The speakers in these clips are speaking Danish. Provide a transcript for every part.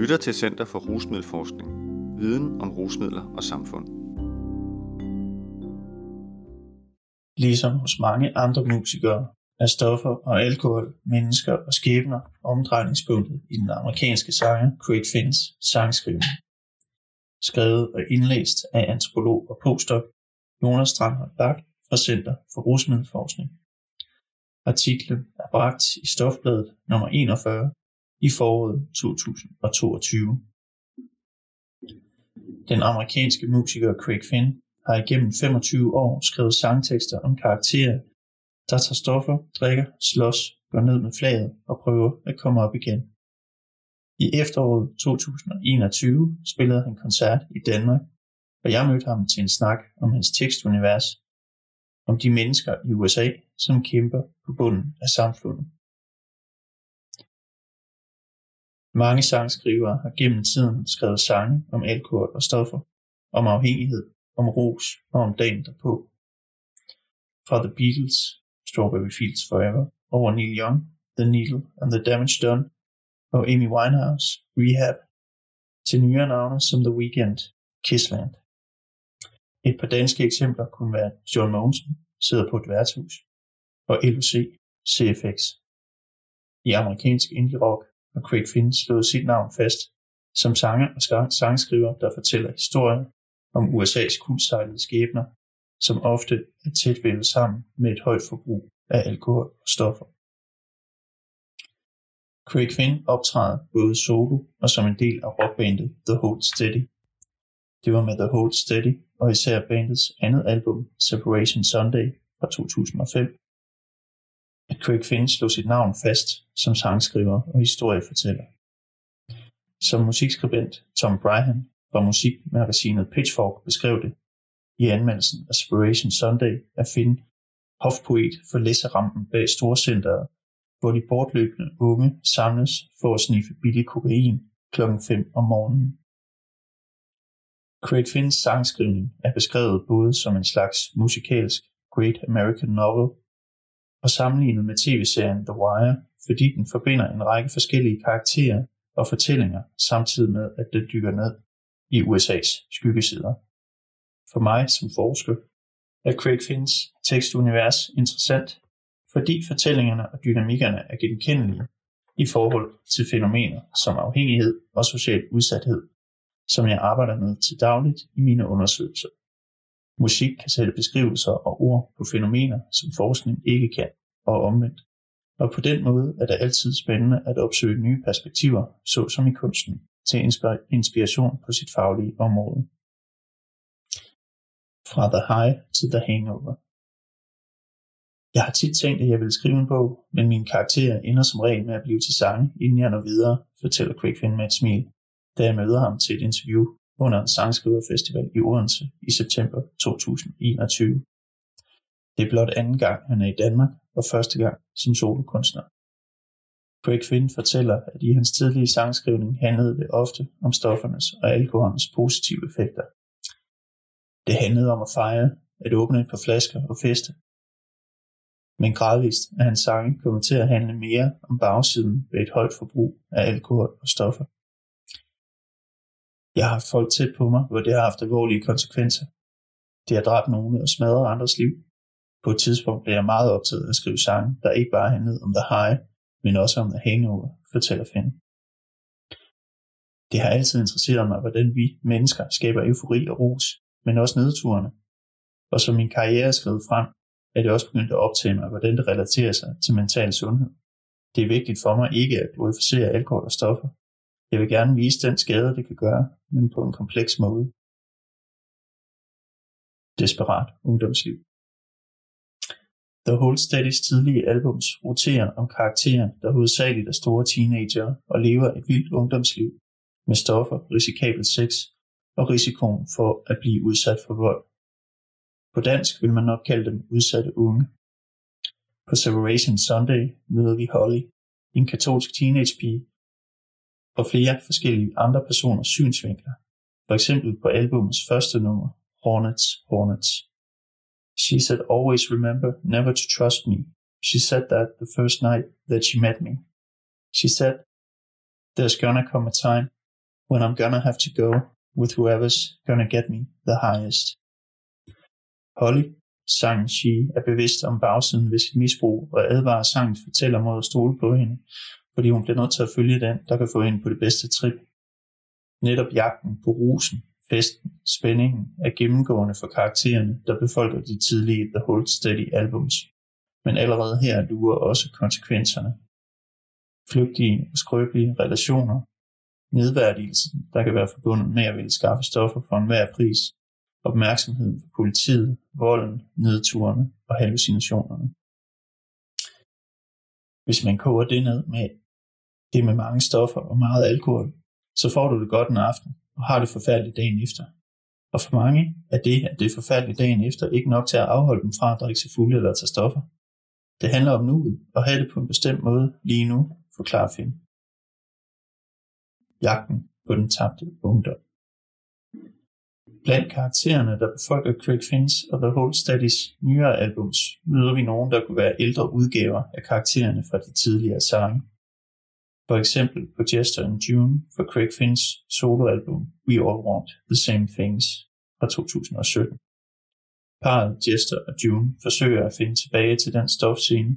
lytter til Center for Rusmiddelforskning. Viden om rusmidler og samfund. Ligesom hos mange andre musikere er stoffer og alkohol, mennesker og skæbner omdrejningspunktet i den amerikanske sanger Craig Finns sangskrivning. Skrevet og indlæst af antropolog og postdoc Jonas Strandholt-Bak fra Center for Rusmiddelforskning. Artiklen er bragt i Stofbladet nr. 41 i foråret 2022. Den amerikanske musiker Craig Finn har igennem 25 år skrevet sangtekster om karakterer, der tager stoffer, drikker, slås, går ned med flaget og prøver at komme op igen. I efteråret 2021 spillede han koncert i Danmark, og jeg mødte ham til en snak om hans tekstunivers, om de mennesker i USA, som kæmper på bunden af samfundet. Mange sangskrivere har gennem tiden skrevet sange om alkohol og stoffer, om afhængighed, om ros og om dagen derpå. Fra The Beatles, Strawberry Fields Forever, over Neil Young, The Needle and the Damage Done, og Amy Winehouse, Rehab, til nyere navne som The Weeknd, Kissland. Et par danske eksempler kunne være John Monsen, Sidder på et værtshus, og LOC, CFX. I amerikansk indie-rock har Craig Finn slået sit navn fast som sanger og sangskriver, der fortæller historien om USA's kuldsejlede skæbner, som ofte er tæt vævet sammen med et højt forbrug af alkohol og stoffer. Craig Finn optræder både solo og som en del af rockbandet The Hold Steady. Det var med The Hold Steady og især bandets andet album, Separation Sunday fra 2005, at Craig Finn slog sit navn fast som sangskriver og historiefortæller. Som musikskribent Tom Bryan fra musikmagasinet Pitchfork beskrev det i anmeldelsen af Separation Sunday af Finn, hofpoet for læsserampen bag storcenteret, hvor de bortløbende unge samles for at sniffe billig kokain kl. 5 om morgenen. Craig Finns sangskrivning er beskrevet både som en slags musikalsk Great American Novel og sammenlignet med tv-serien The Wire, fordi den forbinder en række forskellige karakterer og fortællinger, samtidig med at det dykker ned i USA's skyggesider. For mig som forsker er Craig Finns tekstunivers interessant, fordi fortællingerne og dynamikkerne er genkendelige i forhold til fænomener som afhængighed og social udsathed, som jeg arbejder med til dagligt i mine undersøgelser. Musik kan sætte beskrivelser og ord på fænomener, som forskning ikke kan, og omvendt. Og på den måde er det altid spændende at opsøge nye perspektiver, såsom i kunsten, til inspiration på sit faglige område. Fra The High til The Hangover. Jeg har tit tænkt, at jeg ville skrive en bog, men mine karakterer ender som regel med at blive til sange, inden jeg når videre, fortæller Craig Finn med et smil, da jeg møder ham til et interview under en Sangskriverfestival i Odense i september 2021. Det er blot anden gang, han er i Danmark, og første gang som solokunstner. Craig Finn fortæller, at i hans tidlige sangskrivning handlede det ofte om stoffernes og alkoholens positive effekter. Det handlede om at fejre, at åbne et par flasker og feste. Men gradvist er hans sange kommet til at handle mere om bagsiden ved et højt forbrug af alkohol og stoffer. Jeg har haft folk tæt på mig, hvor det har haft alvorlige konsekvenser. Det har dræbt nogle og smadret andres liv. På et tidspunkt blev jeg meget optaget af at skrive sange, der ikke bare handlede om The High, men også om The Hangover, fortæller Finn. Det har altid interesseret mig, hvordan vi mennesker skaber eufori og rus, men også nedturene. Og som min karriere er skrevet frem, er det også begyndt at optage mig, hvordan det relaterer sig til mental sundhed. Det er vigtigt for mig ikke at glorificere alkohol og stoffer. Jeg vil gerne vise den skade, det kan gøre, men på en kompleks måde. Desperat ungdomsliv. The Hold Steady's tidlige albums roterer om karakterer, der hovedsageligt er store teenagere og lever et vildt ungdomsliv med stoffer, risikabel sex og risikoen for at blive udsat for vold. På dansk vil man nok kalde dem udsatte unge. På Separation Sunday møder vi Holly, en katolsk teenagepige, og flere forskellige andre personers synsvinkler, f.eks. på albumets første nummer, Hornets, Hornets. She said, always remember never to trust me. She said that the first night that she met me. She said, there's gonna come a time when I'm gonna have to go with whoever's gonna get me the highest. Holly, sangen She, er bevidst om bagsiden ved sit misbrug og advarer sangens fortæller mod at stole på hende, fordi hun bliver nødt til at følge den, der kan få hende på det bedste trip. Netop jagten på rusen, festen, spændingen er gennemgående for karaktererne, der befolker de tidlige The Hold Steady albums. Men allerede her lurer også konsekvenserne. Flygtige og skrøbelige relationer, nedværdigelsen, der kan være forbundet med at ville skaffe stoffer for enhver pris, opmærksomheden for politiet, volden, nedturene og hallucinationerne. Hvis man koger det ned med det med mange stoffer og meget alkohol, så får du det godt en aften og har det forfærdeligt dagen efter. Og for mange er det, at det er forfærdeligt dagen efter, ikke nok til at afholde dem fra at drikke sig fulde eller tage stoffer. Det handler om nuet og have det på en bestemt måde lige nu, forklarer Finn. Jagten på den tabte ungdom. Blandt karaktererne, der befolker Craig Finns og The Hold Steady's nyere albums, møder vi nogen, der kunne være ældre udgaver af karaktererne fra de tidligere sange. For eksempel på Jester in June fra Craig Finns soloalbum We All Want the Same Things fra 2017. Parret Jester og June forsøger at finde tilbage til den stofscene,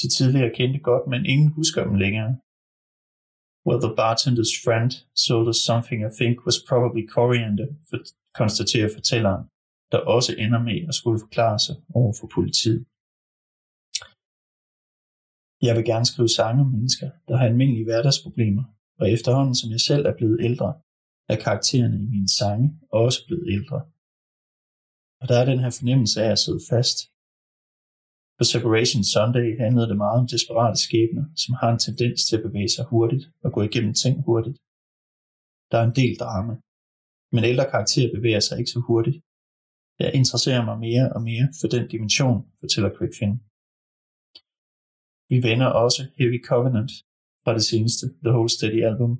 de tidligere kendte godt, men ingen husker dem længere. Well, the bartender's friend sold us something I think was probably coriander, konstaterer fortælleren, der også ender med at skulle forklare sig over for politiet. Jeg vil gerne skrive sange om mennesker, der har almindelige hverdagsproblemer, og efterhånden som jeg selv er blevet ældre, er karaktererne i mine sange også blevet ældre. Og der er den her fornemmelse af at sidde fast. På Separation Sunday handlede det meget om desperate skæbner, som har en tendens til at bevæge sig hurtigt og gå igennem ting hurtigt. Der er en del drama, men ældre karakterer bevæger sig ikke så hurtigt. Jeg interesserer mig mere og mere for den dimension, fortæller Craig Finn. Vi vender også Heavy Covenant fra det seneste The Hold Steady album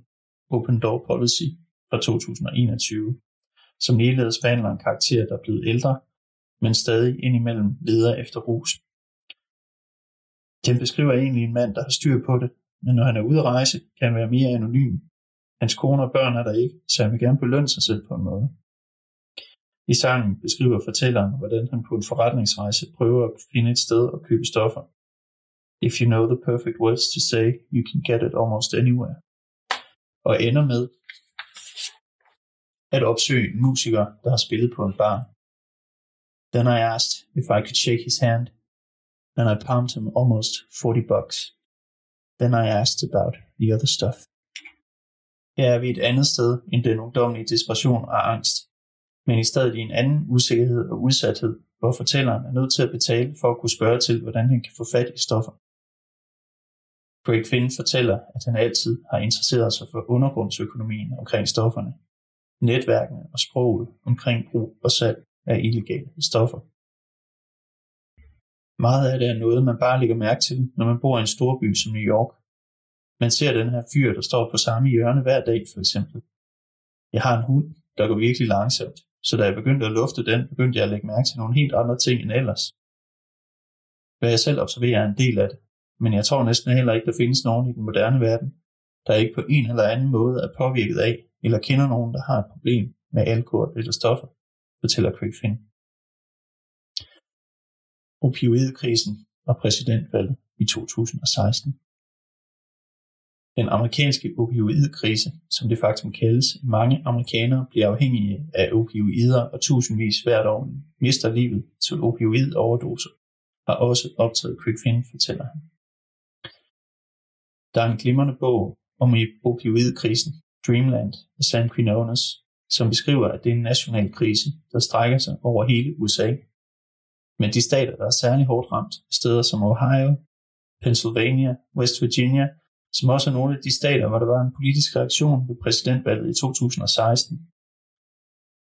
Open Door Policy fra 2021, som ligeledes behandler en karakter, der er blevet ældre, men stadig indimellem leder efter rusen. Den beskriver egentlig en mand, der har styr på det, men når han er ude at rejse, kan han være mere anonym. Hans kone og børn er der ikke, så han vil gerne belønne sig selv på en måde. I sangen beskriver fortælleren, hvordan han på en forretningsrejse prøver at finde et sted at købe stoffer. If you know the perfect words to say, you can get it almost anywhere. Og ender med at opsøge en musiker, der har spillet på en bar. Then I asked if I could shake his hand, and I palmed him almost $40. Then I asked about the other stuff. Her er vi et andet sted end den ungdomlige desperation og angst, men i stedet i en anden usikkerhed og udsathed, hvor fortælleren er nødt til at betale for at kunne spørge til, hvordan han kan få fat i stoffer. Craig Finn fortæller, at han altid har interesseret sig for undergrundsøkonomien omkring stofferne, netværkene og sproget omkring brug og salg af illegale stoffer. Meget af det er noget, man bare lægger mærke til, når man bor i en storby som New York. Man ser den her fyr, der står på samme hjørne hver dag, for eksempel. Jeg har en hund, der går virkelig langsomt, så da jeg begyndte at lufte den, begyndte jeg at lægge mærke til nogle helt andre ting end ellers. Hvad jeg selv observerer er en del af det, men jeg tror næsten heller ikke, der findes nogen i den moderne verden, der ikke på en eller anden måde er påvirket af, eller kender nogen, der har et problem med alkohol eller stoffer, fortæller Craig Finn. Opioidkrisen og præsidentvalget i 2016. Den amerikanske opioidkrise, som det faktisk kaldes, mange amerikanere bliver afhængige af opioider og tusindvis hvert år mister livet til opioidoverdoser, har også optaget Craig Finn, fortæller han. Der er en glimrende bog om opioidkrisen, Dreamland af Sam Quinones, som beskriver, at det er en national krise, der strækker sig over hele USA. Men de stater, der er særlig hårdt ramt, steder som Ohio, Pennsylvania, West Virginia, som også er nogle af de stater, hvor der var en politisk reaktion ved præsidentvalget i 2016.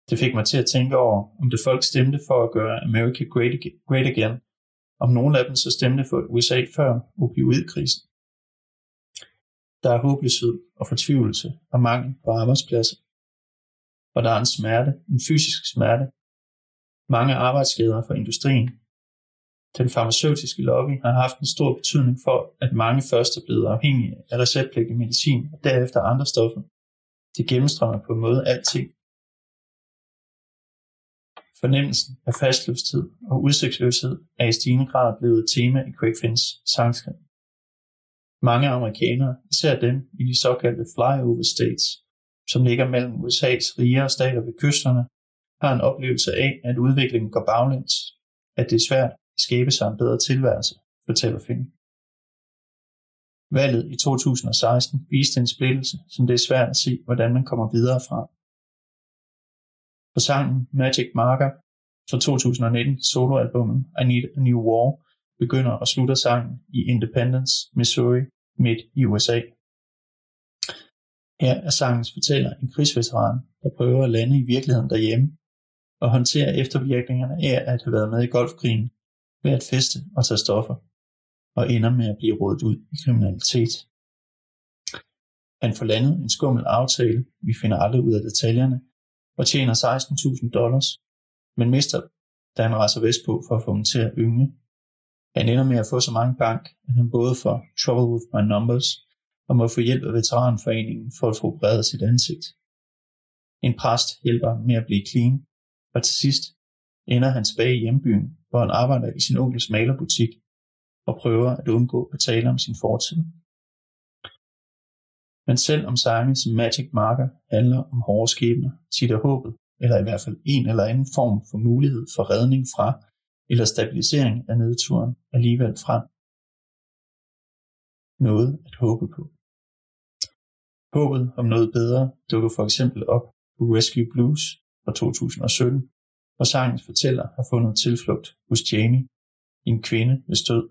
Det fik mig til at tænke over, om det folk stemte for at gøre America Great Again, om nogle af dem så stemte for et USA før opioidkrisen. Der er håbløshed og fortvivlelse og mangel på arbejdspladser. Og der er en smerte, en fysisk smerte. Mange arbejdsskader for industrien. Den farmaceutiske lobby har haft en stor betydning for, at mange først er blevet afhængige af receptpligtig medicin og derefter andre stoffer, Det gennemstrømmer på en måde alting. Fornemmelsen af fastløsthed og udsigtsløshed er i stigende grad blevet et tema i Craig Finns sangskriv. Mange amerikanere, især dem i de såkaldte flyover states, som ligger mellem USA's rigere stater ved kysterne, har en oplevelse af, at udviklingen går baglæns, at det er svært at skabe sig en bedre tilværelse, fortæller Finn. Valget i 2016 viste en splittelse, som det er svært at se, hvordan man kommer videre fra. På sangen Magic Marker fra 2019 soloalbummet Anita New War begynder og slutter sangen i Independence, Missouri, midt i USA. Her er sangens fortæller en krigsveteran, der prøver at lande i virkeligheden derhjemme og håndtere eftervirkningerne af at have været med i golfkrigen ved at feste og tage stoffer og ender med at blive rådet ud i kriminalitet. Han får landet en skummel aftale, vi finder aldrig ud af detaljerne, og tjener $16,000, men mister, da han rejser vestpå for at få dem til at yngle. Han ender med at få så mange bank, at han både får trouble with my numbers og må få hjælp af veteranforeningen for at få opereret sit ansigt. En præst hjælper ham med at blive clean, og til sidst ender han tilbage i hjembyen, hvor han arbejder i sin onkels malerbutik og prøver at undgå at tale om sin fortid. Men selv om sange som Magic Marker handler om hårde skæbner, tit er håbet, eller i hvert fald en eller anden form for mulighed for redning fra, eller stabilisering af nedturen alligevel frem. Noget at håbe på. Håbet om noget bedre dukker for eksempel op på Rescue Blues fra 2017, hvor sangens fortæller har fundet tilflugt hos Jamie, en kvinde,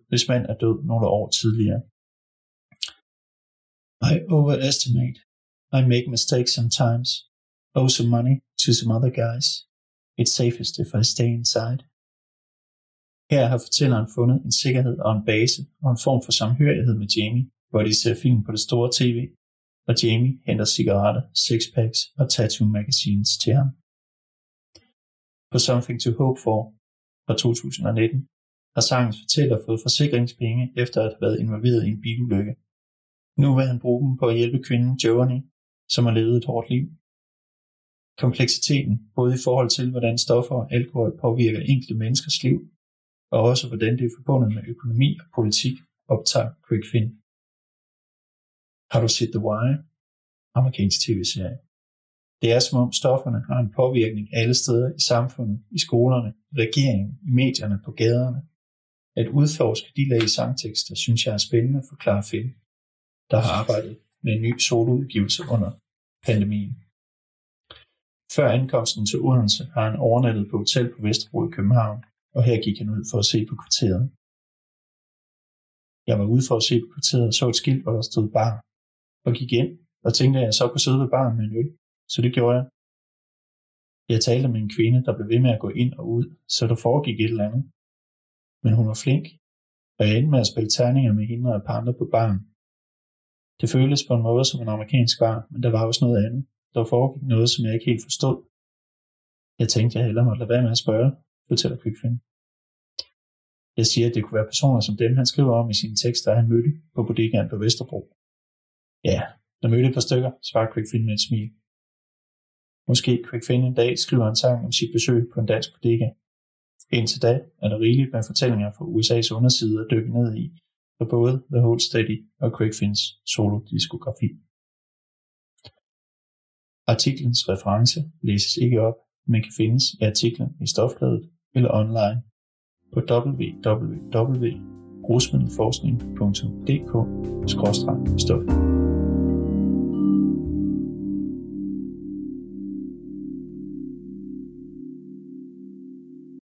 hvis mand er død nogle år tidligere. I overestimate. I make mistakes sometimes. Owe some money to some other guys. It's safest if I stay inside. Her har fortælleren fundet en sikkerhed og en base og en form for samhørighed med Jamie, hvor de ser film på det store tv, og Jamie henter cigaretter, sixpacks og tattoo-magasins til ham. På Something to Hope for fra 2019 har sangens fortæller fået forsikringspenge efter at have været involveret i en bilulykke. Nu vil han bruge dem på at hjælpe kvinden Joanie, som har levet et hårdt liv. Kompleksiteten, både i forhold til, hvordan stoffer og alkohol påvirker enkelte menneskers liv, og også hvordan det er forbundet med økonomi og politik, optager Craig Finn. Har du set The Wire? Amerikansk tv-serie. Det er som om stofferne har en påvirkning alle steder i samfundet, i skolerne, i regeringen, i medierne, på gaderne. At udforske de lag i sangtekster, synes jeg er spændende, forklarer Finn, der har arbejdet med en ny soloudgivelse under pandemien. Før ankomsten til Odense har han overnattet på hotel på Vesterbro i København, og her gik han ud for at se på kvarteret. Jeg var ude for at se på kvarteret og så et skilt, hvor der stod bar, og gik ind og tænkte, at jeg så kunne sidde ved baren med en øl, så det gjorde jeg. Jeg talte med en kvinde, der blev ved med at gå ind og ud, så der foregik et eller andet. Men hun var flink, og jeg endte med at spille terninger med hende og et par andre på baren. Det føltes på en måde som en amerikansk bar, men der var også noget andet. Der foregik noget, som jeg ikke helt forstod. Jeg tænkte, jeg hellere måtte lade være med at spørge, fortæller Craig Finn. Jeg siger, at det kunne være personer som dem, han skriver om i sine tekster, han mødte på bodegaen på Vesterbro. Ja, der mødte et par stykker, svarer Craig Finn med et smil. Måske Craig Finn en dag skriver en sang om sit besøg på en dansk bodega. Indtil da er der rigeligt med fortællinger fra USA's underside at dykke ned i, for både The Hold Steady og Craig Finns solo-diskografi. Artiklens reference læses ikke op, men kan findes i artiklen i Stofbladet eller online på www.rusmiddelforskning.dk/stof.